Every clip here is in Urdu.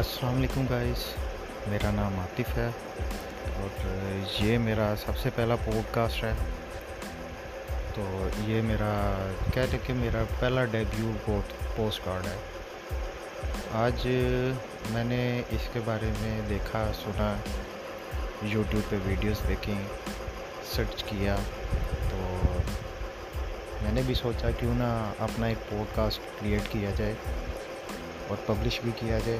السلام علیکم گائز، میرا نام عاطف ہے اور یہ میرا سب سے پہلا پوڈ کاسٹ ہے۔ تو یہ میرا کہتے کہ میرا پہلا ڈیبیو پوسٹ کارڈ ہے۔ آج میں نے اس کے بارے میں دیکھا، سنا، یوٹیوب پہ ویڈیوز دیکھیں، سرچ کیا، تو میں نے بھی سوچا کیوں نہ اپنا ایک پوڈ کاسٹ کریٹ کیا جائے اور پبلش بھی کیا جائے۔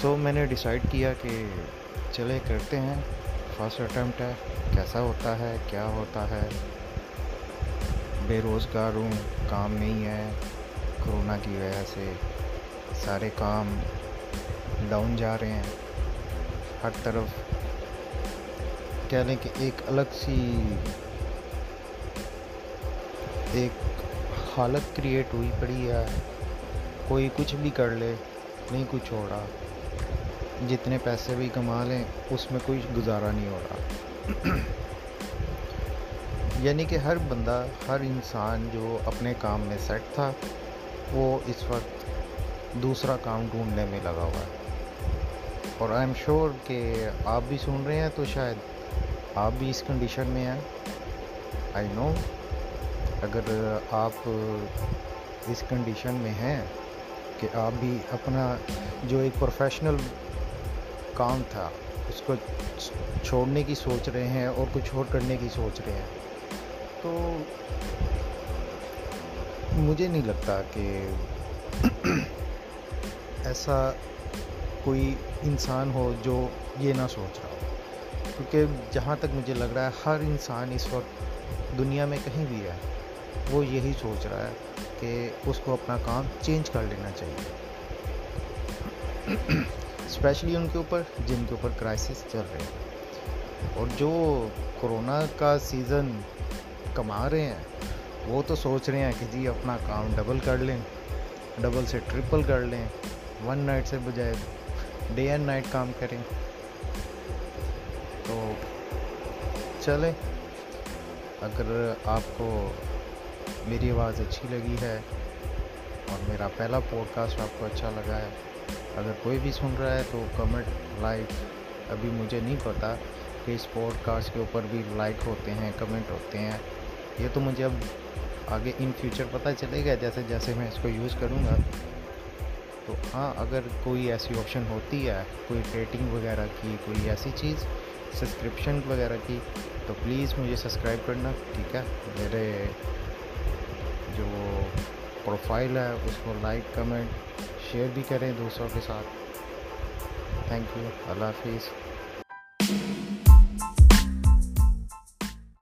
سو میں نے ڈیسائیڈ کیا کہ چلے کرتے ہیں، فرسٹ اٹیمپٹ ہے، کیسا ہوتا ہے، کیا ہوتا ہے۔ بے روزگار ہوں، کام نہیں ہے، کرونا کی وجہ سے سارے کام ڈاؤن جا رہے ہیں، ہر طرف کہہ لیں کہ ایک الگ سی ایک حالت کریٹ ہوئی پڑی ہے، کوئی کچھ بھی کر لے نہیں کچھ ہو رہا، جتنے پیسے بھی کما لیں اس میں کوئی گزارا نہیں ہو رہا۔ یعنی کہ ہر بندہ، ہر انسان جو اپنے کام میں سیٹ تھا وہ اس وقت دوسرا کام ڈھونڈنے میں لگا ہوا ہے، اور آئی ایم شیور کہ آپ بھی سن رہے ہیں تو شاید آپ بھی اس کنڈیشن میں ہیں۔ آئی نو، اگر آپ اس کنڈیشن میں ہیں کہ آپ بھی اپنا جو ایک پروفیشنل کام تھا اس کو چھوڑنے کی سوچ رہے ہیں اور کچھ اور کرنے کی سوچ رہے ہیں، تو مجھے نہیں لگتا کہ ایسا کوئی انسان ہو جو یہ نہ سوچ رہا ہو، کیونکہ جہاں تک مجھے لگ رہا ہے ہر انسان اس وقت دنیا میں کہیں بھی ہے وہ یہی سوچ رہا ہے کہ اس کو اپنا کام چینج کر لینا چاہیے، اسپیشلی ان کے اوپر جن کے اوپر کرائسس چل رہے ہیں اور جو کرونا کا سیزن کما رہے ہیں۔ وہ تو سوچ رہے ہیں کہ جی اپنا کام ڈبل کر لیں، ڈبل سے ٹرپل کر لیں، ون نائٹ سے بجائے ڈے اینڈ نائٹ کام کریں۔ تو چلیں، اگر آپ کو میری آواز اچھی لگی ہے اور میرا پہلا پوڈ کاسٹ آپ کو اچھا لگا ہے، اگر کوئی بھی سن رہا ہے تو کمنٹ، لائک، ابھی مجھے نہیں پتا کہ اس پوڈ کاسٹ کے اوپر بھی لائک ہوتے ہیں، کمنٹ ہوتے ہیں، یہ تو مجھے اب آگے ان فیوچر پتہ چلے گا جیسے جیسے میں اس کو یوز کروں گا۔ تو ہاں، اگر کوئی ایسی آپشن ہوتی ہے، کوئی ریٹنگ وغیرہ کی، کوئی ایسی چیز، سبسکرپشن وغیرہ کی، تو پلیز مجھے سبسکرائب کرنا، ٹھیک ہے؟ میرے جو پروفائل ہے اس کو لائک، کمنٹ، شیئر بھی کریں دوسروں کے ساتھ۔ تھینک یو، اللہ حافظ۔